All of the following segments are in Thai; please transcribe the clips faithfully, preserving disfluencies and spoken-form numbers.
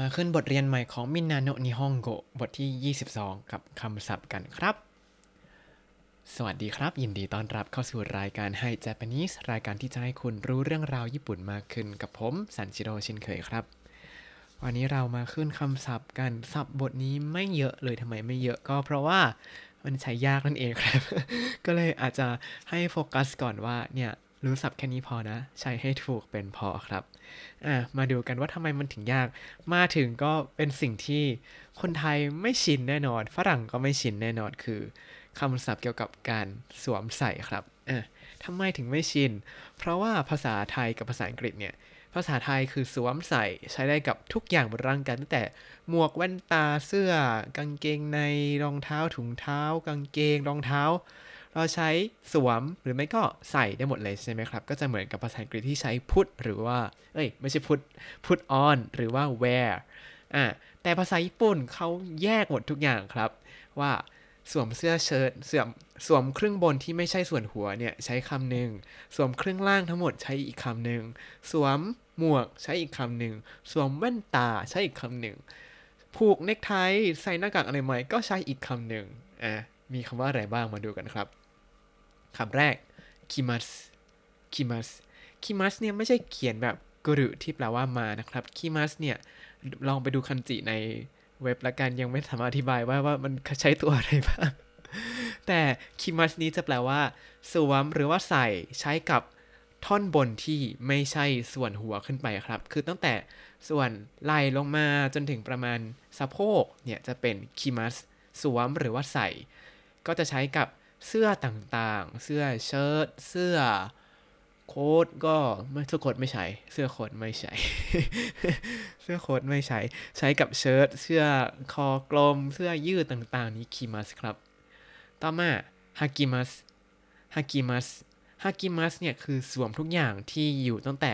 มาขึ้นบทเรียนใหม่ของมินาโนะนิฮงโกะบทที่ยี่สิบสองกับคำศัพท์กันครับสวัสดีครับยินดีต้อนรับเข้าสู่รายการ Hi Japanese รายการที่จะให้คุณรู้เรื่องราวญี่ปุ่นมากขึ้นกับผมซันจิโร่เช่นเคยครับวันนี้เรามาขึ้นคำศัพท์กันศัพท์บทนี้ไม่เยอะเลยทำไมไม่เยอะก็เพราะว่ามันใช้ยากนั่นเองครับ ก็เลยอาจจะให้โฟกัสก่อนว่าเนี่ยรู้ศัพท์แค่นี้พอนะใช้ให้ถูกเป็นพอครับอ่ะมาดูกันว่าทำไมมันถึงยากมาถึงก็เป็นสิ่งที่คนไทยไม่ชินแน่นอนฝรั่งก็ไม่ชินแน่นอนคือคำศัพท์เกี่ยวกับการสวมใส่ครับอ่ะทำไมถึงไม่ชินเพราะว่าภาษาไทยกับภาษาอังกฤษเนี่ยภาษาไทยคือสวมใส่ใช้ได้กับทุกอย่างบนร่างกายตั้งแต่หมวกแว่นตาเสื้อกางเกงในรองเท้าถุงเท้ากางเกงรองเท้าเราใช้สวมหรือไม่ก็ใส่ได้หมดเลยใช่ไหมครับก็จะเหมือนกับภาษาอังกฤษที่ใช้ put หรือว่าเอ้ยไม่ใช่ put put on หรือว่า wear อ่ะแต่ภาษาญี่ปุ่นเขาแยกหมดทุกอย่างครับว่าสวมเสื้อเชิ้ตสวมสวมครึ่งบนที่ไม่ใช่ส่วนหัวเนี่ยใช้คำหนึ่งสวมครึ่งล่างทั้งหมดใช้อีกคำหนึ่งสวมหมวกใช้อีกคำหนึ่งสวมแว่นตาใช้อีกคำหนึ่งผูกเนคไทใส่หน้ากากอนามัยก็ใช้อีกคำหนึ่งอ่ะมีคำว่าอะไรบ้างมาดูกันครับคำแรก kimas kimas kimas เนี่ยไม่ใช่เขียนแบบกุรุที่แปลว่ามานะครับ kimas เนี่ยลองไปดูคันจิในเว็บละกันยังไม่สามารถอธิบายว่าว่ามันใช้ตัวอะไรบ้างแต่ kimas นี้จะแปลว่าสวมหรือว่าใส่ใช้กับท่อนบนที่ไม่ใช่ส่วนหัวขึ้นไปครับคือตั้งแต่ส่วนไหล่ลงมาจนถึงประมาณสะโพกเนี่ยจะเป็น kimas สวมหรือว่าใส่ก็จะใช้กับเสื้อต่างๆเสื้อเชิ้ตเสื้อโค้ทก็ไม่เสื้อโค้ทไม่ใช่เสื้อโค้ทไม่ใช่ เสื้อโค้ทไม่ใช่ใช้กับเชิ้ตเสื้อคอกลมเสื้อยืดต่างๆนี้คิมัสครับต่อมาฮากิมัสฮากิมัสฮากิมัสเนี่ยคือสวมทุกอย่างที่อยู่ตั้งแต่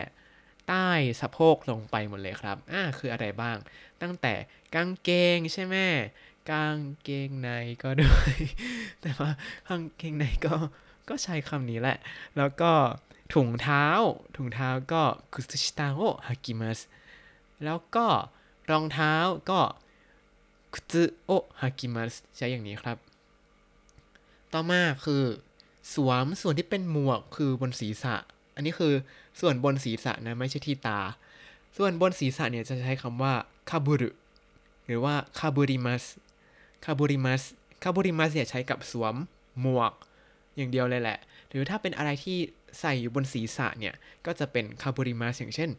ใต้สะโพกลงไปหมดเลยครับอ่าคืออะไรบ้างตั้งแต่กางเกงใช่ไหมกางเกงในก็ด้วยแต่ว่ากางเกงในก็ก็ใช้คำนี้แหละแล้วก็ถุงเท้าถุงเท้าก็คุซุชิตาโอฮากิมัสแล้วก็รองเท้าก็คุซุโอฮากิมัสใช้อย่างนี้ครับต่อมาคือสวมส่วนที่เป็นหมวกคือบนศีรษะอันนี้คือส่วนบนศีรษะนะไม่ใช่ที่ตาส่วนบนศีรษะเนี่ยจะใช้คำว่าคาบุรุหรือว่าคาบุริมัสคาบุริมัสคาบุริมัสเนี่ยใช้กับสวมหมวกอย่างเดียวเลยแหละหรือถ้าเป็นอะไรที่ใส่อยู่บนศีรษะเนี่ยก็จะเป็นคาบุริมัสอย่างเช่น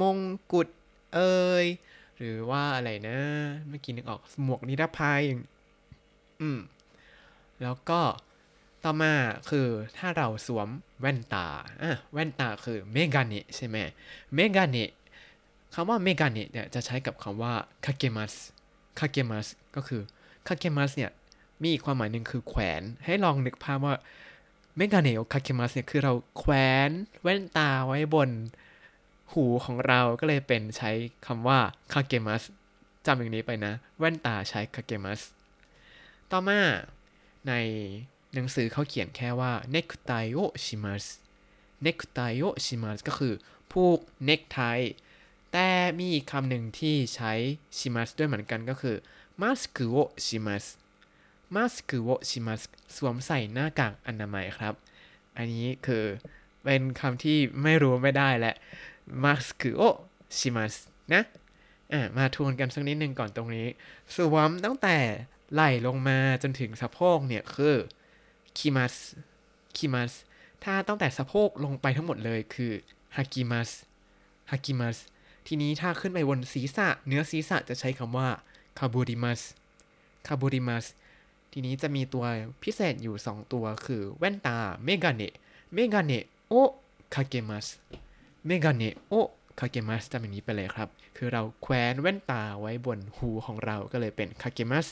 มงกุฎเอ่ยหรือว่าอะไรนะเมื่อกี้นึกออกหมวกนิรภัยอย่างอืมแล้วก็ต่อมาคือถ้าเราสวมแว่นตาอ่ะแว่นตาคือเมกาเนะใช่ไหมเมกาเนะคำว่าเมกาเนะเนี่ยจะใช้กับคำว่าคาเกมัสคาเกมัสก็คือคาเกมัสเนี่ยมีอีกความหมายหนึ่งคือแขวนให้ลองนึกภาพว่าเมกาเนะคาเกมัสเนี่ยคือเราแขวนแว่นตาไว้บนหูของเราก็เลยเป็นใช้คำว่าคาเกมัสจำอย่างนี้ไปนะแว่นตาใช้คาเกมัสต่อมาในหนังสือเขาเขียนแค่ว่าเนคไทโอชิมัสเนคไทโอชิมัสก็คือผูกเนคไทแต่มีอีกคำหนึ่งที่ใช้ชิมัสด้วยเหมือนกันก็คือมาสกุโอชิมัสมาสกุโอชิมัสสวมใส่หน้ากากอนามัยครับอันนี้คือเป็นคำที่ไม่รู้ไม่ได้และมาสกุโอชิมัสนะอ่ะมาทวนกันสักนิดนึงก่อนตรงนี้สวมตั้งแต่ไหล่ลงมาจนถึงสะโพกเนี่ยคือคิมัสคิมัสถ้าตั้งแต่สะโพกลงไปทั้งหมดเลยคือฮากิมัสฮากิมัสทีนี้ถ้าขึ้นไปบนศีรษะเนื้อศีรษะจะใช้คำว่าคาบูริมัสคาบูริมัสทีนี้จะมีตัวพิเศษอยู่สองตัวคือแว่นตาเมกาเนะเมกาเนะโอคาเกมัสเมกาเนะโอคาเกมัสจำอย่างนี้ไปเลยครับคือเราแขวนแว่นตาไว้บนหูของเราก็เลยเป็นคาเกมัส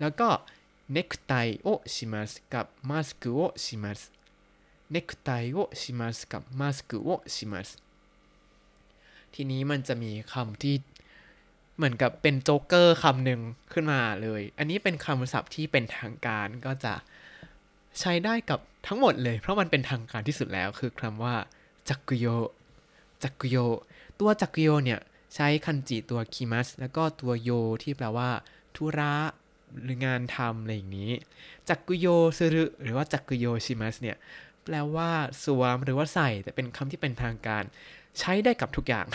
แล้วก็ネクタイをしますกับマスクをしますネクタイをしますกับマスクをしますทีนี้มันจะมีคำที่เหมือนกับเป็นโจ๊กเกอร์คำหนึ่งขึ้นมาเลยอันนี้เป็นคำศัพท์ที่เป็นทางการก็จะใช้ได้กับทั้งหมดเลยเพราะมันเป็นทางการที่สุดแล้วคือคำว่าจักกุโยจักกุโยตัวจักกุโยเนี่ย ใช้คันจิตัวคิมัสแล้วก็ตัวโยที่แปลว่าธุระหรืองานทำอะไรอย่างนี้จักกุโยซึรุหรือว่าจักกุโยชิมัสเนี่ยแปลว่าสวมหรือว่าใส่แต่เป็นคำที่เป็นทางการใช้ได้กับทุกอย่าง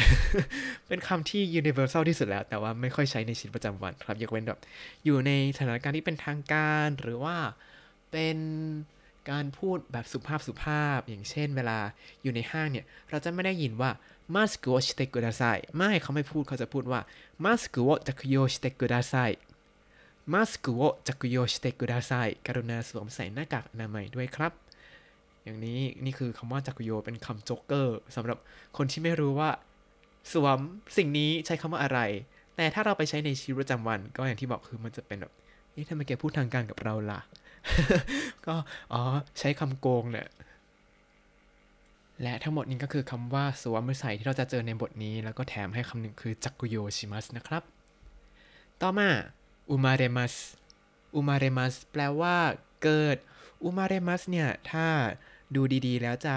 เป็นคำที่ universal ที่สุดแล้วแต่ว่าไม่ค่อยใช้ในชีวิตประจำวันครับยกเว้นแบบอยู่ในสถานการณ์ที่เป็นทางการหรือว่าเป็นการพูดแบบสุภาพสุภาพอย่างเช่นเวลาอยู่ในห้างเนี่ยเราจะไม่ได้ยินว่ามาสกุโอชิเตกุดาไซไม่เขาไม่พูดเขาจะพูดว่ามาสกุโอจักโยชิเตกุดาไซมาสกุโอจักโยชิเตกุดาไซกรุณาสวมใส่หน้ากากอนามัยด้วยครับอย่างนี้นี่คือคำว่าจักกุโยเป็นคำโจ๊กเกอร์สำหรับคนที่ไม่รู้ว่าสวมสิ่งนี้ใช้คำว่าอะไรแต่ถ้าเราไปใช้ในชีวิตประจำวันก็อย่างที่บอกคือมันจะเป็นแบบเอ๊ะทำไมแกพูดทางการกับเราล่ะ ก็อ๋อใช้คำโกงเนี่ยและทั้งหมดนี้ก็คือคำว่าสวมหรือใส่ที่เราจะเจอในบทนี้แล้วก็แถมให้คำหนึ่งคือจักกุโยชิมัสนะครับต่อมาอุมาเรมัสอุมาเรมัสแปลว่าเกิดอุมาเรมัสเนี่ยถ้าดูดีๆแล้วจะ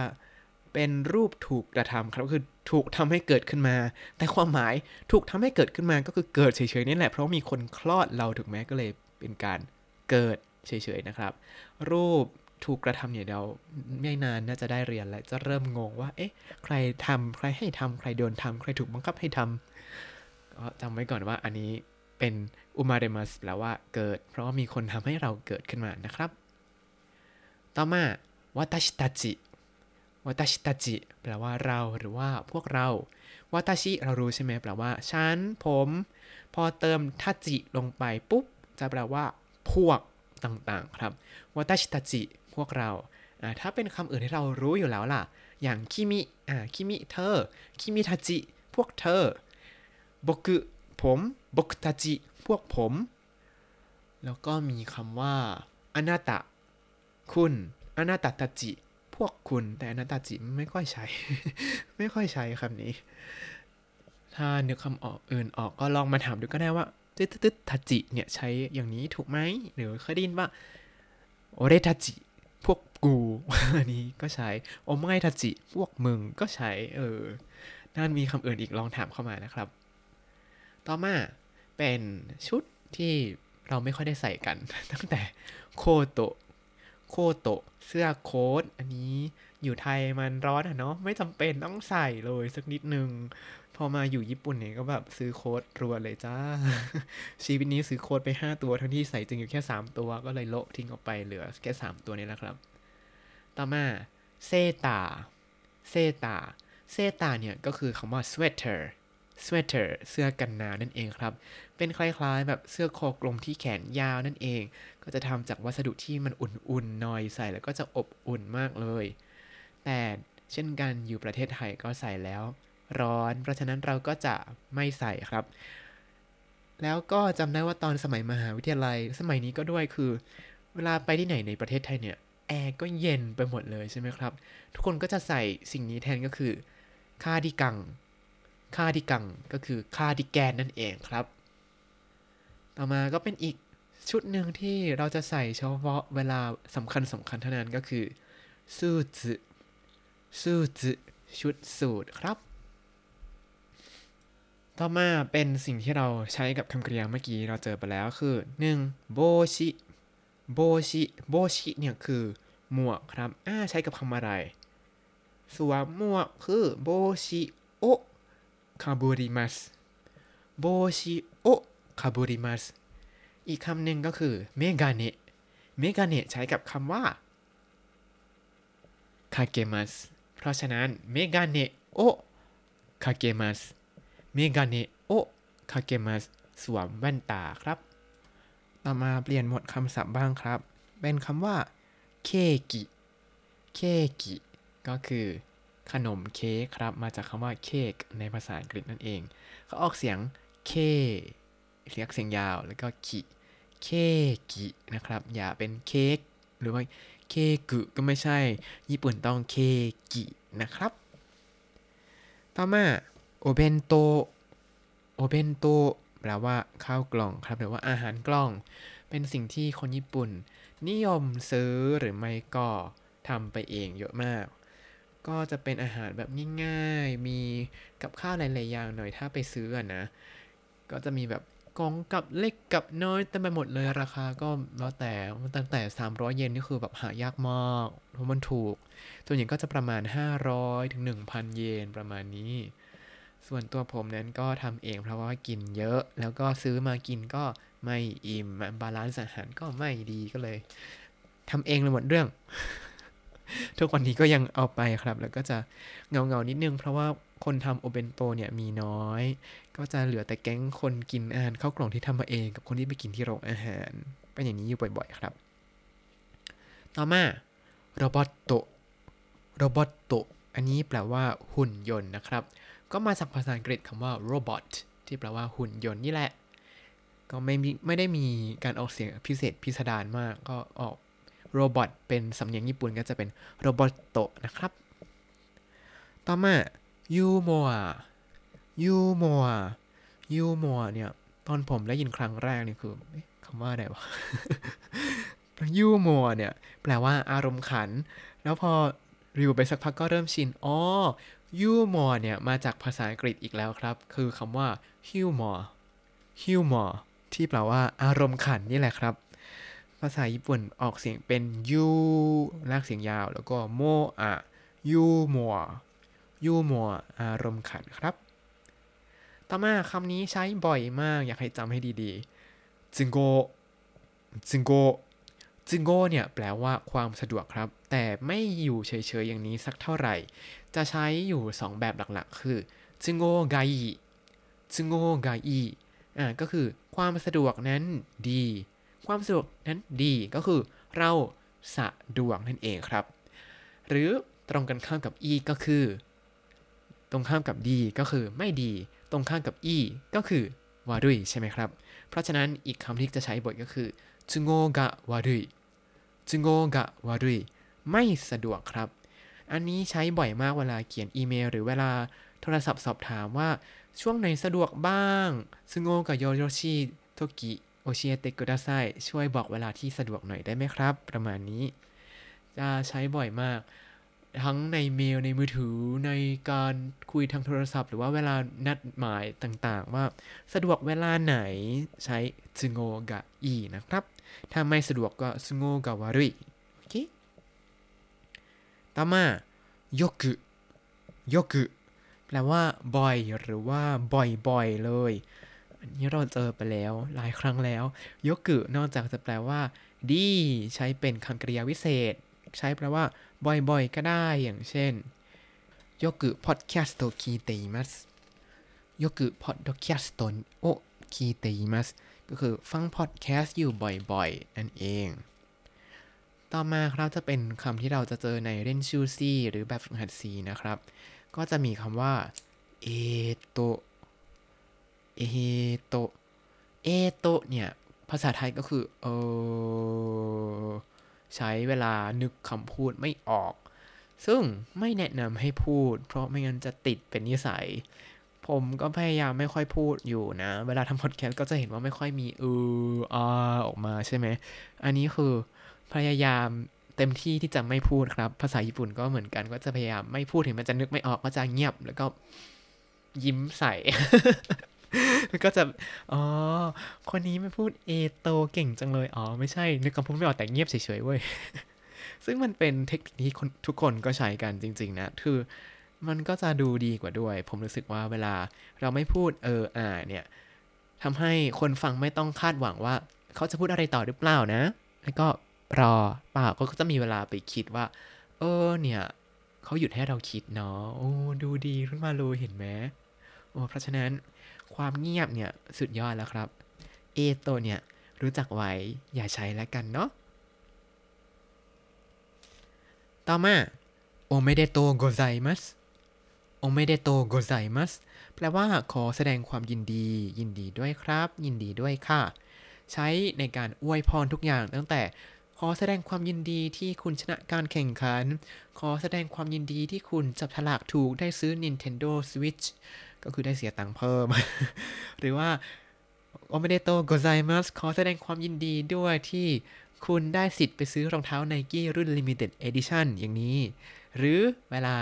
เป็นรูปถูกกระทำครับคือถูกทำให้เกิดขึ้นมาแต่ความหมายถูกทำให้เกิดขึ้นมาก็คือเกิดเฉยๆนี่แหละเพราะมีคนคลอดเราถูกไหมก็เลยเป็นการเกิดเฉยๆนะครับรูปถูกกระทำเนี่ยเดี๋ยวไม่นานน่าจะได้เรียนแล้วจะเริ่มงงว่าเอ๊ะใครทำใครให้ทำใครโดนทำใครถูกบังคับให้ทำก็จำไว้ก่อนว่าอันนี้เป็นอุมาเรมัสแปลว่าเกิดเพราะมีคนทำให้เราเกิดขึ้นมานะครับต่อมาวาตาชิตาจิวาตาชิตาจิแปลว่าเราหรือว่าพวกเราวาตาชิเรารู้ใช่ไหมแปลว่าฉันผมพอเติมทาจิลงไปปุ๊บจะแปลว่าพวกต่างๆครับวาตาชิตาจิพวกเราอ่าถ้าเป็นคำอื่นที่เรารู้อยู่แล้วล่ะอย่างคิมิอ่าคิมิเธอคิมิทาจิพวกเธอบุกุผมบุกทาจิพวกผมแล้วก็มีคำว่าอนาตะคุณอนาตะทาจิพวกคุณแต่อนาตะจิไม่ค่อยใช้ ไม่ค่อยใช้คำนี้ถ้านึกคำออกอื่นออกก็ลองมาถามดูก็ได้ว่าตึ๊ดตึ๊ดทาจิเนี่ยใช้อย่างนี้ถูกไหมหรือเคยได้ยินว่าโอเรทาจิพวกกูอันนี้ก็ใช้โอไมทาจิพวกมึงก็ใช้เออนั่นมีคำอื่นอีกลองถามเข้ามานะครับต่อมาเป็นชุดที่เราไม่ค่อยได้ใส่กันตั้งแต่โคโตะโคโตะเสื้อโค้ทอันนี้อยู่ไทยมันร้อนอ่ะเนาะไม่จำเป็นต้องใส่เลยสักนิดนึงพอมาอยู่ญี่ปุ่นเนี่ยก็แบบซื้อโค้ทรัวเลยจ้า ชีวิตนี้ซื้อโค้ทไปห้าตัวทั้งที่ใส่จริงอยู่แค่สามตัวก็เลยโละทิ้งออกไปเหลือแค่สามตัวนี้แหละครับต่อมาเซตาเซตาเซตาเนี่ยก็คือคำว่า sweater sweater เสื้อกันหนาวนั่นเองครับเป็นคล้ายๆแบบเสื้อคอกลมที่แขนยาวนั่นเองก็จะทำจากวัสดุที่มันอุ่นๆหน่อยใส่แล้วก็จะอบอุ่นมากเลยแต่เช่นกันอยู่ประเทศไทยก็ใส่แล้วร้อนเพราะฉะนั้นเราก็จะไม่ใส่ครับแล้วก็จำได้ว่าตอนสมัยมหาวิทยาลัยสมัยนี้ก็ด้วยคือเวลาไปที่ไหนในประเทศไทยเนี่ยแอร์ก็เย็นไปหมดเลยใช่ไหมครับทุกคนก็จะใส่สิ่งนี้แทนก็คือคาร์ดิกังคาร์ดิกังก็คือคาร์ดิแกนนั่นเองครับต่อมาก็เป็นอีกชุดหนึ่งที่เราจะใส่เฉพาะเวลาสำคัญสำคัญเท่านั้นก็คือสูทสูทชุดสูทครับต่อมาเป็นสิ่งที่เราใช้กับคำกริยาเมื่อกี้เราเจอไปแล้วคือหนึ่งโบชิโบชิโบชิเนี่ยคือหมวกครับอ่าใช้กับคำอะไรสวมหมวกคือโบชิโอคาบูริมัสโบชิโอคาบูริมัสอีกคำหนึ่งก็คือเมกาเนะเมกาเนะใช้กับคำว่าคาเกมัสเพราะฉะนั้นเมกาเนะโอคาเกมัสเมกาเนะโอคาเกมัสสวมแว่นตาครับต่อมาเปลี่ยนหมดคำศัพท์บ้างครับเป็นคำว่าเคกิเคกิก็คือขนมเค้กครับมาจากคำว่าเค้กในภาษาอังกฤษนั่นเองเขาออกเสียงเคเรียกเสียงยาวแล้วก็กิเคกินะครับอย่าเป็นเค้กหรือว่าเคกุก็ไม่ใช่ญี่ปุ่นต้องเคกินะครับต่อมาโอเบนโตโอเบนโตแปลว่าข้าวกล่องครับหรือว่าอาหารกล่องเป็นสิ่งที่คนญี่ปุ่นนิยมซื้อหรือไม่ก็ทำไปเองเยอะมาก ก็จะเป็นอาหารแบบง่ายๆมีกับข้าวหลายๆอย่างหน่อยถ้าไปซื้อนะก็จะมีแบบกองกับเล็กกับน้อยเต็มไปหมดเลยราคาก็แล้วแต่ตั้งแต่สามร้อยเยนนี่คือแบบหายากมากเพราะมันถูกส่วนใหญ่ก็จะประมาณห้าร้อยถึง หนึ่งพัน เยนประมาณนี้ส่วนตัวผมนั้นก็ทำเองเพราะว่ากินเยอะแล้วก็ซื้อมากินก็ไม่อิ่มบาลานซ์อาหารก็ไม่ดีก็เลยทำเองเลยหมดเรื่อง ทุกวันนี้ก็ยังเอาไปครับแล้วก็จะเงาๆนิดนึงเพราะว่าคนทำโอเบนโตเนี่ยมีน้อยก็จะเหลือแต่แก๊งคนกินอาหารเข้ากล่องที่ทำมาเองกับคนที่ไปกินที่โรงอาหารเป็นอย่างนี้อยู่บ่อยๆครับต่อมาโรบอตโตโรบอตโตอันนี้แปลว่าหุ่นยนต์นะครับก็มาจากภาษาอังกฤษคำว่า robot ที่แปลว่าหุ่นยนต์นี่แหละก็ไม่ไม่ได้มีการออกเสียงพิเศษพิสดารมากก็ออก robot เป็นสำเนียงญี่ปุ่นก็จะเป็น robotto นะครับต่อมายูโมะยูโมะยูโมะเนี่ยตอนผมได้ยินครั้งแรกนี่คือคำว่าอะไรวะ ยูโมะเนี่ยแปลว่าอารมณ์ขันแล้วพอรีวิวไปสักพักก็เริ่มชินอ๋อยูโมะเนี่ยมาจากภาษาอังกฤษอีกแล้วครับคือคำว่า humor humor ที่แปลว่าอารมณ์ขันนี่แหละครับภาษาญี่ปุ่นออกเสียงเป็นยูลากเสียงยาวแล้วก็โมอะยูโมะยูมัวอารมณ์ขันครับต่อมาคำนี้ใช้บ่อยมากอยากให้จำให้ดีๆจิงโกจิงโกจิงโกเนี่ยแปลว่าความสะดวกครับแต่ไม่อยู่เฉยๆอย่างนี้สักเท่าไหร่จะใช้อยู่สองแบบหลักๆคือจิงโกไกจิงโกไกอ่าก็คือความสะดวกนั้นดีความสะดวกนั้นดีก็คือเราสะดวกนั่นเองครับหรือตรงกันข้ามกับอีก็คือตรงข้ามกับดีก็คือไม่ดีตรงข้ามกับอีก็คือวารุยใช่ไหมครับเพราะฉะนั้นอีกคำที่จะใช้บ่อยก็คือจุงโงกะวารุยจุงโงกะวารุยไม่สะดวกครับอันนี้ใช้บ่อยมากเวลาเขียนอีเมลหรือเวลาโทรศัพท์สอบถามว่าช่วงไหนสะดวกบ้างจุงโงกะโยโยชิโทกิโอชิเอเตกุดาไซช่วยบอกเวลาที่สะดวกหน่อยได้ไหมครับประมาณนี้จะใช้บ่อยมากทั้งในเมลในมือถือในการคุยทางโทรศัพท์หรือว่าเวลานัดหมายต่างๆว่าสะดวกเวลาไหนใช้ซึโงกะอีนะครับถ้าไม่สะดวกก็ซึโงกะวารุยโอเคต่อมาโยกุโยกุแปลว่าบ่อยหรือว่าบ่อยๆเลยอันนี้เราเจอไปแล้วหลายครั้งแล้วโยกุนอกจากจะแปลว่าดีใช้เป็นคำกริยาวิเศษใช้แปลว่าบ่อยๆก็ได้อย่างเช่นโยกุพอดแคสต์を聞いていますโยกุพอดแคสต์を聞いていますก็คือฟังพอดแคสต์อยู่บ่อยๆนั่นเองต่อมาครับจะเป็นคำที่เราจะเจอในเล่นชูซี่หรือแบบฝึกหัดซีนะครับก็จะมีคำว่าเอโตเอโตเอโตเนี่ยภาษาไทยก็คือเออใช้เวลานึกคำพูดไม่ออกซึ่งไม่แนะนำให้พูดเพราะไม่งั้นจะติดเป็นนิสัยผมก็พยายามไม่ค่อยพูดอยู่นะเวลาทำพอดแคสต์ก็จะเห็นว่าไม่ค่อยมีเอออาออกมาใช่ไหมอันนี้คือพยายามเต็มที่ที่จะไม่พูดครับภาษาญี่ปุ่นก็เหมือนกันก็จะพยายามไม่พูดถึงมันจะนึกไม่ออกก็จะเงียบแล้วก็ยิ้มใส่ มันก็จะอ๋อคนนี้ไม่พูดเอโตเก่งจังเลยอ๋อไม่ใช่นึกคำพูดไม่ออกแต่เงียบเฉยๆเว้ย ซึ่งมันเป็นเทคนิคที่ทุกคนก็ใช้กันจริงๆนะคือมันก็จะดูดีกว่าด้วยผมรู้สึกว่าเวลาเราไม่พูดเอออ่าเนี่ยทำให้คนฟังไม่ต้องคาดหวังว่าเขาจะพูดอะไรต่อหรือเปล่านะแล้วก็รอเปล่าก็จะมีเวลาไปคิดว่าเออเนี่ยเขาหยุดให้เราคิดเนาะโอ้ดูดีขึ้นมาเลยเห็นไหมโอ้เพราะฉะนั้นความเงียบเนี่ยสุดยอดแล้วครับเอโตเนี่ยรู้จักไว้อย่าใช้แล้วกันเนาะต่อมาโอเมเดโตโกไซมัสโอเมเดโตโกไซมัสแปลว่าขอแสดงความยินดียินดีด้วยครับยินดีด้วยค่ะใช้ในการอวยพรทุกอย่างตั้งแต่ขอแสดงความยินดีที่คุณชนะการแข่งขันขอแสดงความยินดีที่คุณจับฉลากถูกได้ซื้อ Nintendo Switch ก็คือได้เสียตังค์เพิ่ม หรือว่าโอเมเดโตโกไซมัสขอแสดงความยินดีด้วยที่ คุณได้สิทธิ์ไปซื้อรองเท้า Nike รุ่น Limited Edition อย่างนี้หรือเวลา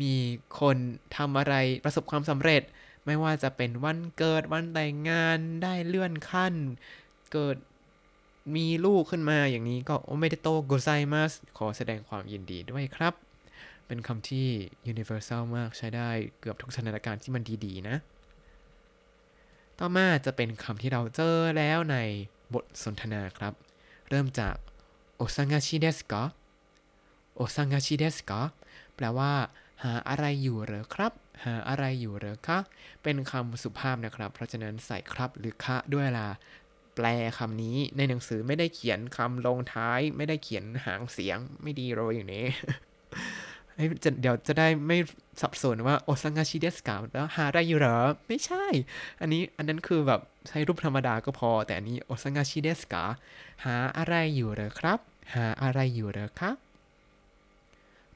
มีคนทำอะไรประสบความสำเร็จไม่ว่าจะเป็นวันเกิดวันแต่งงานได้เลื่อนขั้นเกิดมีลูกขึ้นมาอย่างนี้ก็โอเมเดโตะโกไซมัสขอแสดงความยินดีด้วยครับเป็นคำที่ universal มากใช้ได้เกือบทุกสถานการณ์ที่มันดีๆนะต่อมาจะเป็นคำที่เราเจอแล้วในบทสนทนาครับเริ่มจากโอซังาชิเดสกะโอซังาชิเดสกะแปลว่าหาอะไรอยู่เหรอครับหาอะไรอยู่เหรอคะเป็นคำสุภาพนะครับเพราะฉะนั้นใส่ครับหรือคะด้วยล่ะแปลคำนี้ในหนังสือไม่ได้เขียนคำลงท้ายไม่ได้เขียนหางเสียงไม่ดีโรอย่างนี้ เดี๋ยวจะได้ไม่สับสนว่าโอซังาชิเดสกะแล้วหาอะไรอยู่เหรอไม่ใช่อันนี้อันนั้นคือแบบใช้รูปธรรมดาก็พอแต่อันนี้โอซังาชิเดสกะหาอะไรอยู่เหรอครับหาอะไรอยู่เหรอคะ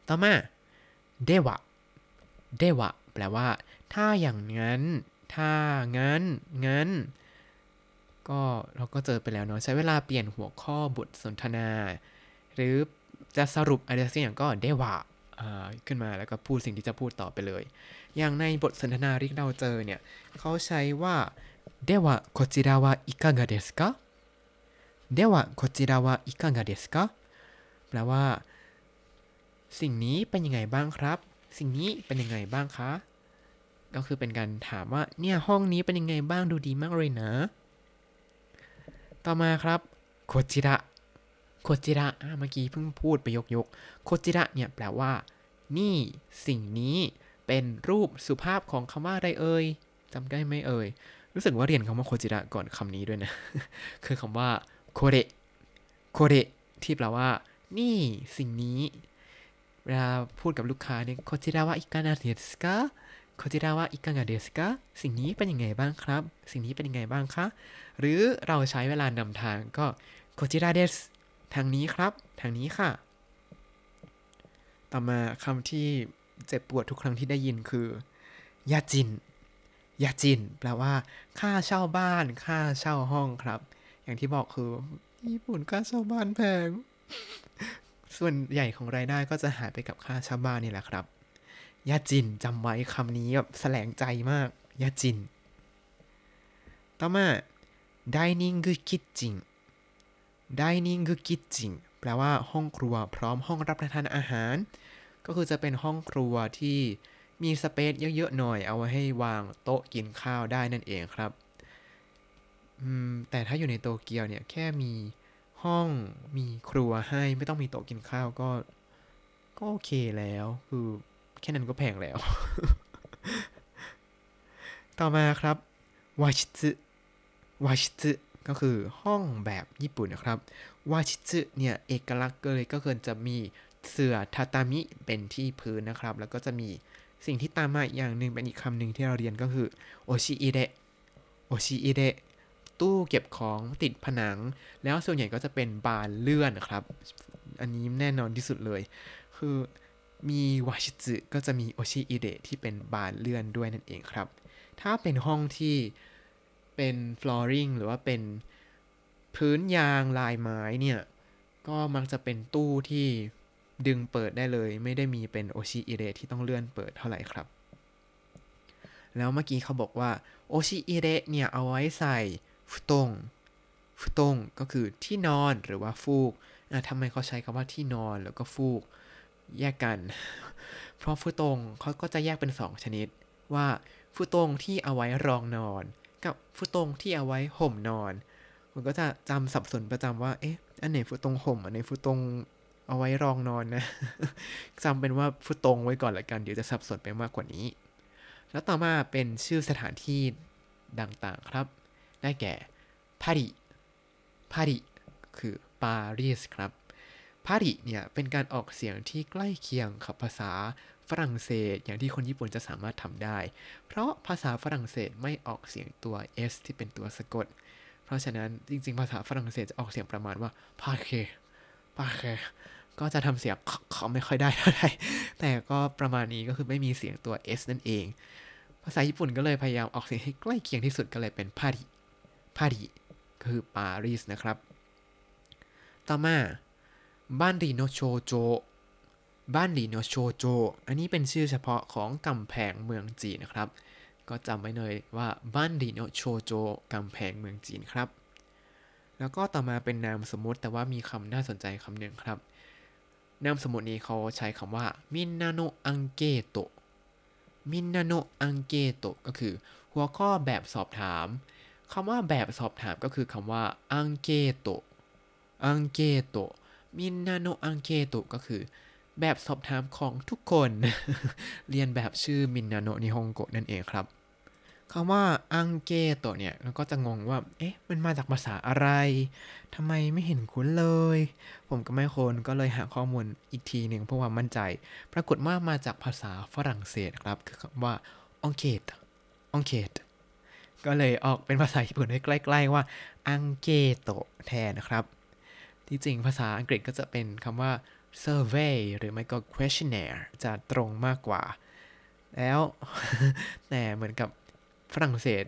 ต่อมาเดวะเดวะแปลว่าถ้าอย่างนั้นถ้างั้นงั้นก็เราก็เจอไปแล้วเนาะใช้เวลาเปลี่ยนหัวข้อบทสนทนาหรือจะสรุปอะไรสักอย่างก็เดวะขึ้นมาแล้วก็พูดสิ่งที่จะพูดต่อไปเลยอย่างในบทสนทนาที่เราเจอเนี่ยเขาใช้ว่าเดวะこちらはいかがですかเดวะこちらはいかがですかแปลว่าสิ่งนี้เป็นยังไงบ้างครับสิ่งนี้เป็นยังไงบ้างคะก็คือเป็นการถามว่าเนี่ยห้องนี้เป็นยังไงบ้างดูดีมากเลยนะต่อมาครับโคจิระโคจิระเมื่อกี้เพิ่งพูดไปยกยกโคจิระเนี่ยแปลว่านี่สิ่งนี้เป็นรูปสุภาพของคำว่าอะไรเอ่ยจำได้ไหมเอ่ยรู้สึกว่าเรียนคำว่าโคจิระก่อนคำนี้ด้วยนะ คือคำว่าโคเรโคเรที่แปลว่านี่สิ่งนี้เวลาพูดกับลูกค้าเนี่ยโคจิระวะอิกานาเดสกะโคจิระวะอิกานาเดสกะสิ่งนี้เป็นยังไงบ้างครับสิ่งนี้เป็นยังไงบ้างคะหรือเราใช้เวลานำทางก็โคจิระเดสทางนี้ครับทางนี้ค่ะต่อมาคำที่เจ็บปวดทุกครั้งที่ได้ยินคือยาจินยาจินแปลว่าค่าเช่าบ้านค่าเช่าห้องครับอย่างที่บอกคือญี่ปุ่นค่าเช่าบ้านแพงส่วนใหญ่ของรายได้ก็จะหายไปกับค่าเช่าบ้านนี่แหละครับยาจินจำไว้คำนี้แบบแสลงใจมากยาจินต่อมา Dining Kitchen Dining Kitchen แปลว่าห้องครัวพร้อมห้องรับประทานอาหารก็คือจะเป็นห้องครัวที่มีสเปซเยอะๆหน่อยเอาไว้ให้วางโต๊ะกินข้าวได้นั่นเองครับอืมแต่ถ้าอยู่ในโตเกียวเนี่ยแค่มีห้องมีครัวให้ไม่ต้องมีโต๊ะกินข้าวก็ก็โอเคแล้วคือแค่นั้นก็แพงแล้ว ต่อมาครับวาชิตส์วาชิตส์ก็คือห้องแบบญี่ปุ่นนะครับวาชิตส์เนี่ยเอกลักษณ์เลยก็คือจะมีเสื่อทาตามิเป็นที่พื้นนะครับแล้วก็จะมีสิ่งที่ตามมาอีกอย่างหนึ่งเป็นอีกคำหนึ่งที่เราเรียนก็คือโอชิอิเดะโอชิอิเดะตู้เก็บของติดผนังแล้วส่วนใหญ่ก็จะเป็นบานเลื่อนครับอันนี้แน่นอนที่สุดเลยคือมีวาชิจิก็จะมีโอชิอิเดะที่เป็นบานเลื่อนด้วยนั่นเองครับถ้าเป็นห้องที่เป็น flooring หรือว่าเป็นพื้นยางลายไม้เนี่ยก็มักจะเป็นตู้ที่ดึงเปิดได้เลยไม่ได้มีเป็นโอชิอิเดะที่ต้องเลื่อนเปิดเท่าไหร่ครับแล้วเมื่อกี้เขาบอกว่าโอชิอิเดะเนี่ยเอาไว้ใส่ฟุตงฟุตงก็คือที่นอนหรือว่าฟูกอ่ะทำไมเขาใช้คำว่าที่นอนแล้วก็ฟูกแยกกันเพราะฟุตงเขาก็จะแยกเป็นสองชนิดว่าฟุตงที่เอาไว้รองนอนกับฟุตงที่เอาไว้ห่มนอนผมก็จะจำสับสนประจำว่าเอ๊ะอันไหนฟุตงห่มอันไหนฟุตงเอาไว้รองนอนนะ จำเป็นว่าฟุตงไว้ก่อนละกันเดี๋ยวจะสับสนไปมากกว่านี้แล้วต่อมาเป็นชื่อสถานที่ต่างๆครับได้แก่ปารีสปารีสคือปารีสครับปารีสเนี่ยเป็นการออกเสียงที่ใกล้เคียงกับภาษาฝรั่งเศสอย่างที่คนญี่ปุ่นจะสามารถทำได้เพราะภาษาฝรั่งเศสไม่ออกเสียงตัว s ที่เป็นตัวสะกดเพราะฉะนั้นจริงๆภาษาฝรั่งเศสจะออกเสียงประมาณว่าปาเคปาเคก็จะทำเสียงเขาไม่ค่อยได้เท่าไหร่แต่ก็ประมาณนี้ก็คือไม่มีเสียงตัว s นั่นเองภาษาญี่ปุ่นก็เลยพยายามออกเสียงให้ใกล้เคียงที่สุดก็เลยเป็นปารีสปารีสคือปารีสนะครับ ต่อมาบ้านรีโนโชโจบ้านรีโนโชโจอันนี้เป็นชื่อเฉพาะของกำแพงเมืองจีนนะครับก็จำไว้เลยว่าบ้านรีโนโชโจกำแพงเมืองจีนครับแล้วก็ต่อมาเป็นนามสมมุติแต่ว่ามีคำน่าสนใจคำหนึ่งครับนามสมมุตินี้เขาใช้คำว่ามินนาโนอังเกโตมินนาโนอังเกโตก็คือหัวข้อแบบสอบถามคำว่าแบบสอบถามก็คือคำว่าอังเกโตอังเกโตมินนาโนอังเกโตก็คือแบบสอบถามของทุกคน เรียนแบบชื่อมินนาโนนิฮงโกะนั่นเองครับคำว่าอังเกโตเนี่ยเราก็จะงงว่าเอ๊ะมันมาจากภาษาอะไรทำไมไม่เห็นคุ้นเลยผมก็ไม่คุ้นก็เลยหาข้อมูลอีกทีหนึ่งเพื่อความมั่นใจปรากฏว่ามาจากภาษาฝรั่งเศสครับคือคำว่าอังเกตอังเกตก็เลยออกเป็นภาษาญี่ปุ่นใกล้ๆว่าอังเกโตแทนนะครับที่จริงภาษาอังกฤษก็จะเป็นคำว่า survey หรือไม่ก็ questionnaire จะตรงมากกว่าแล้วแต่เหมือนกับฝรั่งเศส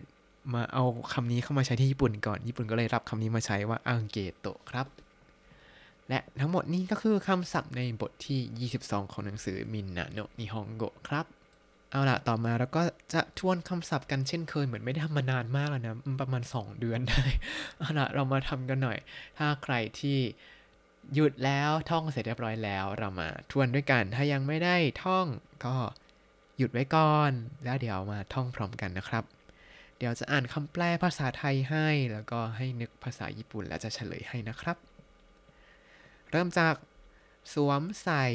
มาเอาคำนี้เข้ามาใช้ที่ญี่ปุ่นก่อนญี่ปุ่นก็เลยรับคำนี้มาใช้ว่าอังเกโตครับและทั้งหมดนี้ก็คือคำศัพท์ในบทที่ยี่สิบสองของหนังสือมินนาโนะนิฮงโกะครับเอาล่ะต่อมาเราก็จะทวนคำศัพท์กันเช่นเคยเหมือนไม่ได้ทำมานานมากแล้วนะประมาณสองเดือนได้เอาล่ะเรามาทำกันหน่อยถ้าใครที่หยุดแล้วท่องเสร็จเรียบร้อยแล้วเรามาทวนด้วยกันถ้ายังไม่ได้ท่องก็หยุดไว้ก่อนแล้วเดี๋ยวมาท่องพร้อมกันนะครับเดี๋ยวจะอ่านคำแปลภาษาไทยให้แล้วก็ให้นึกภาษาญี่ปุ่นแล้วจะเฉลยให้นะครับเริ่มจากสวมใส่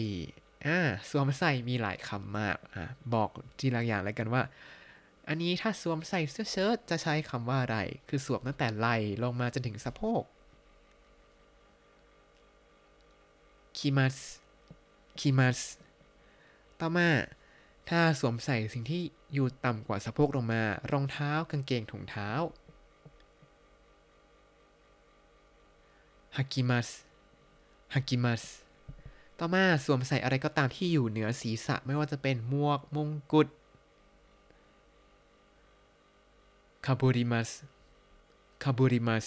อ่าสวมใส่มีหลายคำมากอ่ะบอกทีละอย่างแล้วกันว่าอันนี้ถ้าสวมใส่เสื้อเชิ้ตจะใช้คำว่าอะไรคือสวมตั้งแต่ไหล่ลงมาจนถึงสะโพกคิมัสคิมัสต่อมาถ้าสวมใส่สิ่งที่อยู่ต่ำกว่าสะโพกลงมารองเท้ากางเกงถุงเท้าฮากิมัสฮากิมัสต่อมาสวมใส่อะไรก็ตามที่อยู่เหนือศีรษะไม่ว่าจะเป็นหมวกมงกุฎคาบุริมัสคาบุริมัส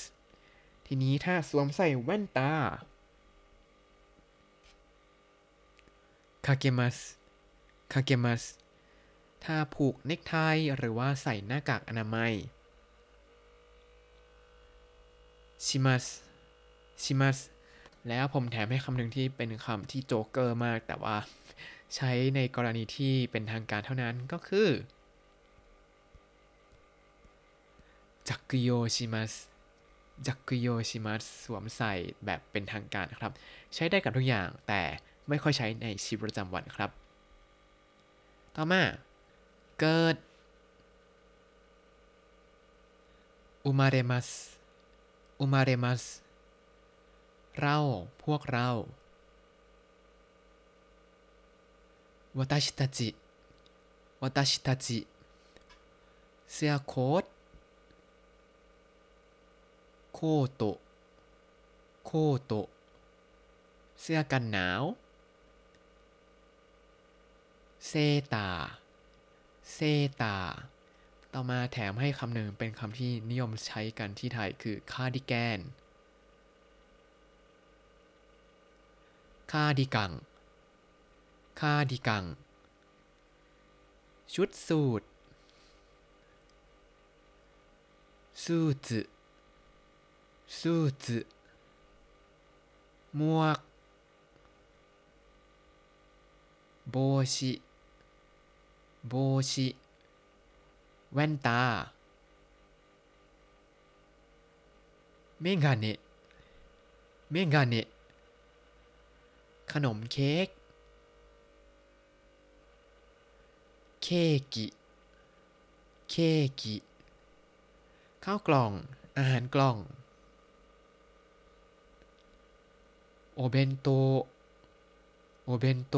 ทีนี้ถ้าสวมใส่แว่นตาคาเกมัสคาเกมัสถ้าผูกเนคไทหรือว่าใส่หน้ากากอนามัยชิมัสชิมัสแล้วผมแถมให้คำหนึ่งที่เป็นคำที่โจ๊กเกอร์มากแต่ว่าใช้ในกรณีที่เป็นทางการเท่านั้นก็คือจักกุโยชิมัสจักกุโยชิมัสสวมใส่แบบเป็นทางการครับใช้ได้กับทุกอย่างแต่ไม่ค่อยใช้ในชีวิตประจำวันครับต่อมาเกิดอุมาเรมัสอุมาเรมัสเราพวกเราวาตาชิตาจิวาตาชิตาจิเสื้อโค้ทโคโตะโคโตะเสื้อกันหนาวเซตาเซตาต่อมาแถมให้คำหนึ่งเป็นคำที่นิยมใช้กันที่ไทยคือคาร์ดิแกนคาร์ดิกังคาร์ดิกังชุดสูทสูทสูทหมวก帽子帽子แว่นตาเมกาเนะเมกาเนะขนมเค้กเคーキเคーキข้าวกล่องอาหารกล่องโอเบนโตโอเบนโต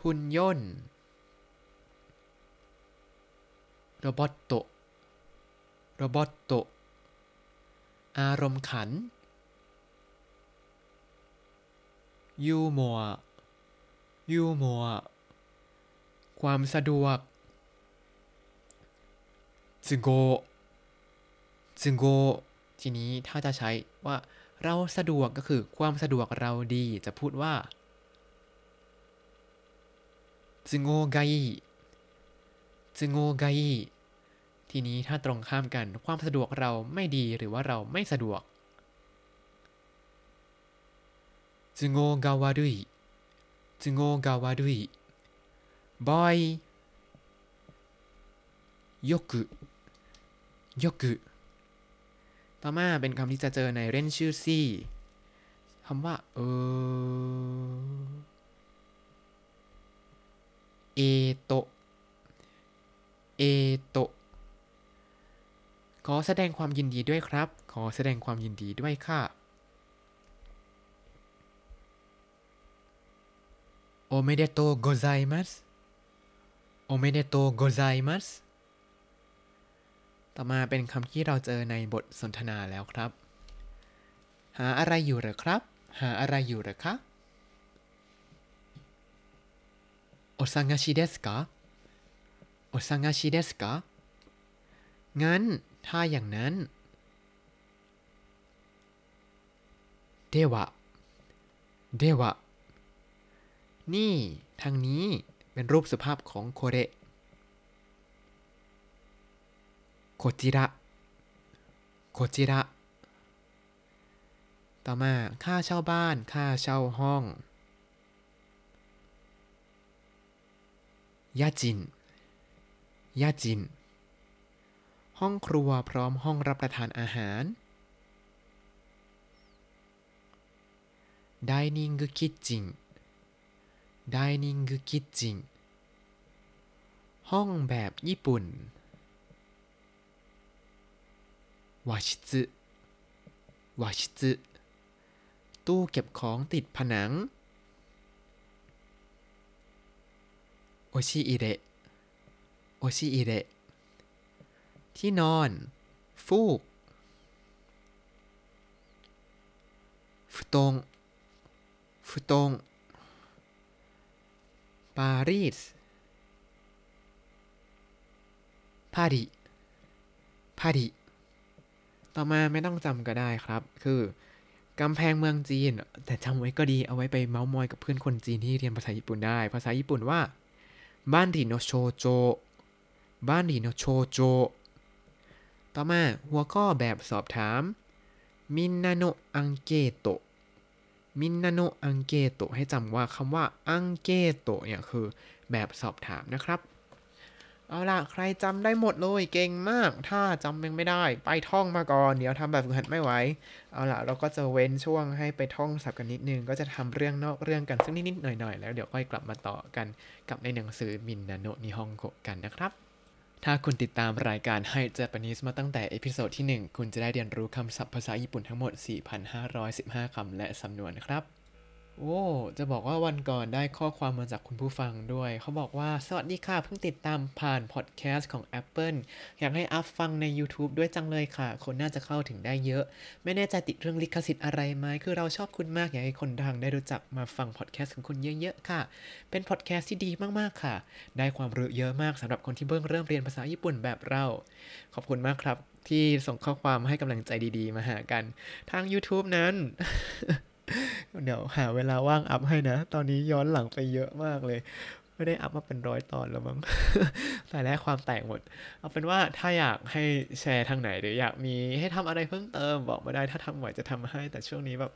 หุ่นยนต์โรบอตโตโรบอตโตอารมณ์ขันยูโมะยูโมะความสะดวกซึโกซึโกทีนี้ถ้าจะใช้ว่า เราสะดวกก็คือความสะดวกเราดีจะพูดว่าจึงโง่ไกจึงโง่ไกทีนี้ถ้าตรงข้ามกันความสะดวกเราไม่ดีหรือว่าเราไม่สะดวกจึงโง่กาวาดุยจึงโง่กาวาดุยบอยยกึยกึต่อมาเป็นคำที่จะเจอในเรนชื่อซี่คำว่าเออเอโตเอโตขอแสดงความยินดีด้วยครับขอแสดงความยินดีด้วยค่ะโอเมเดโตโกไซมัสโอเมเดโตโกไซมัสต่อมาเป็นคำที่เราเจอในบทสนทนาแล้วครับหาอะไรอยู่เหรอครับหาอะไรอยู่เหรอคะโอซังาชิเดสกะโอซังาชิเดสกะงั้นถ้าอย่างนั้นเดวะเดวะนี่ทางนี้เป็นรูปสุภาพของโคเรโคจิระโคจิระต่อมาค่าเช่าบ้านค่าเช่าห้องยาจินยาจินห้องครัวพร้อมห้องรับประทานอาหาร Dining Kitchen Dining Kitchen ห้องแบบญี่ปุ่นวาชิซึวาชิซึตู้เก็บของติดผนังโอชิอิเระโอชิอิเระที่นอนฟูกฟุตงฟุตงปารีสปารีปารีต่อมาไม่ต้องจำก็ได้ครับคือกำแพงเมืองจีนแต่จำไว้ก็ดีเอาไว้ไปเม้ามอยกับเพื่อนคนจีนที่เรียนภาษาญี่ปุ่นได้ภาษาญี่ปุ่นว่าบ้านดิโนโชโจบ้านดิโนโชโจต่อมาหัวข้อแบบสอบถามมินนาโนอังเกโตมินนาโนอังเกโตให้จำว่าคำว่าอังเกโตเนี่ยคือแบบสอบถามนะครับเอาล่ะใครจำได้หมดเลยเก่งมากถ้าจำยังไม่ได้ไปท่องมาก่อนเดี๋ยวทำแบบฝึกหัดไม่ไหวเอาล่ะเราก็จะเว้นช่วงให้ไปท่องศัพท์กันนิดนึงก็จะทำเรื่องนอกเรื่องกันสักนิดๆหน่อยๆแล้วเดี๋ยวค่อยกลับมาต่อกันกับในหนังสือมินนาโนะนิฮงโกะกันนะครับถ้าคุณติดตามรายการให้เจแปนิสมาตั้งแต่เอพิโซดที่หนึ่งคุณจะได้เรียนรู้คำศัพท์ภาษาญี่ปุ่นทั้งหมด สี่พันห้าร้อยสิบห้า คำและสำนวนครับโอ้จะบอกว่าวันก่อนได้ข้อความมาจากคุณผู้ฟังด้วยเขาบอกว่าสวัสดีค่ะเพิ่งติดตามผ่านพอดแคสต์ของ Apple อยากให้อัพฟังใน YouTube ด้วยจังเลยค่ะคนน่าจะเข้าถึงได้เยอะไม่แน่ใจติดเรื่องลิขสิทธิ์อะไรไหมคือเราชอบคุณมากอยากให้คนดังได้รู้จักมาฟังพอดแคสต์ของคุณเยอะๆค่ะเป็นพอดแคสต์ที่ดีมากๆค่ะได้ความรู้เยอะมากสำหรับคนที่เพิ่งเริ่มเรียนภาษาญี่ปุ่นแบบเราขอบคุณมากครับที่ส่งข้อความให้กำลังใจดีๆมาหากันทาง YouTube นั้น เดี๋ยวหาเวลาว่างอัพให้นะตอนนี้ย้อนหลังไปเยอะมากเลยไม่ได้อัพมาเป็นร้อยตอนแล้วมั้ง แต่แลกความแตกหมดเอาเป็นว่าถ้าอยากให้แชร์ทางไหนหรืออยากมีให้ทำอะไรเพิ่มเติมบอกมาได้ถ้าทำไหวจะทำให้แต่ช่วงนี้แบบ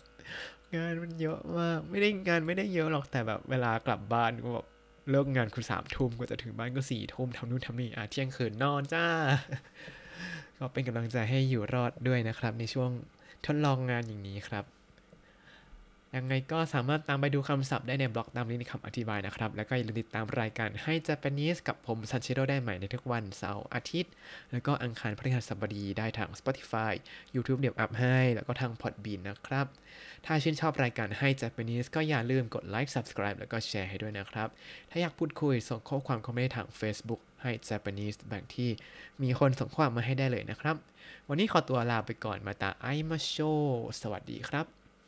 งานมันเยอะมากไม่ได้งานไม่ได้เยอะหรอกแต่แบบเวลากลับบ้านก็แบบเลิกงานคือสามทุ่มกว่าจะถึงบ้านก็สี่ทุ่มทำนู่นทำนี่อาเที่ยงคืนนอนจ้า ก็เป็นกำลังใจให้อยู่รอดด้วยนะครับในช่วงทดลองงานอย่างนี้ครับยังไงก็สามารถตามไปดูคำศัพท์ได้ในบล็อกตามลิงก์ในคำอธิบายนะครับแล้วก็อย่าลืมติดตามรายการให้เจแปนิสกับผมซันชิโร่ได้ใหม่ในทุกวันเสาร์อาทิตย์แล้วก็อังคารพฤหัสบดีได้ทาง Spotify YouTube เดี๋ยวอัพให้แล้วก็ทาง Podbean นะครับถ้าชื่นชอบรายการให้เจแปนิสก็อย่าลืมกดไลค์ Subscribe แล้วก็แชร์ให้ด้วยนะครับถ้าอยากพูดคุยส่งข้อความเข้ามาได้ทาง Facebook ให้ Japanese แบ่งที่มีคนส่งข้อความมาให้ได้เลยนะครับวันนี้ขอตัวลาไปก่อนมาตาไอมาโชสวัสดีครับ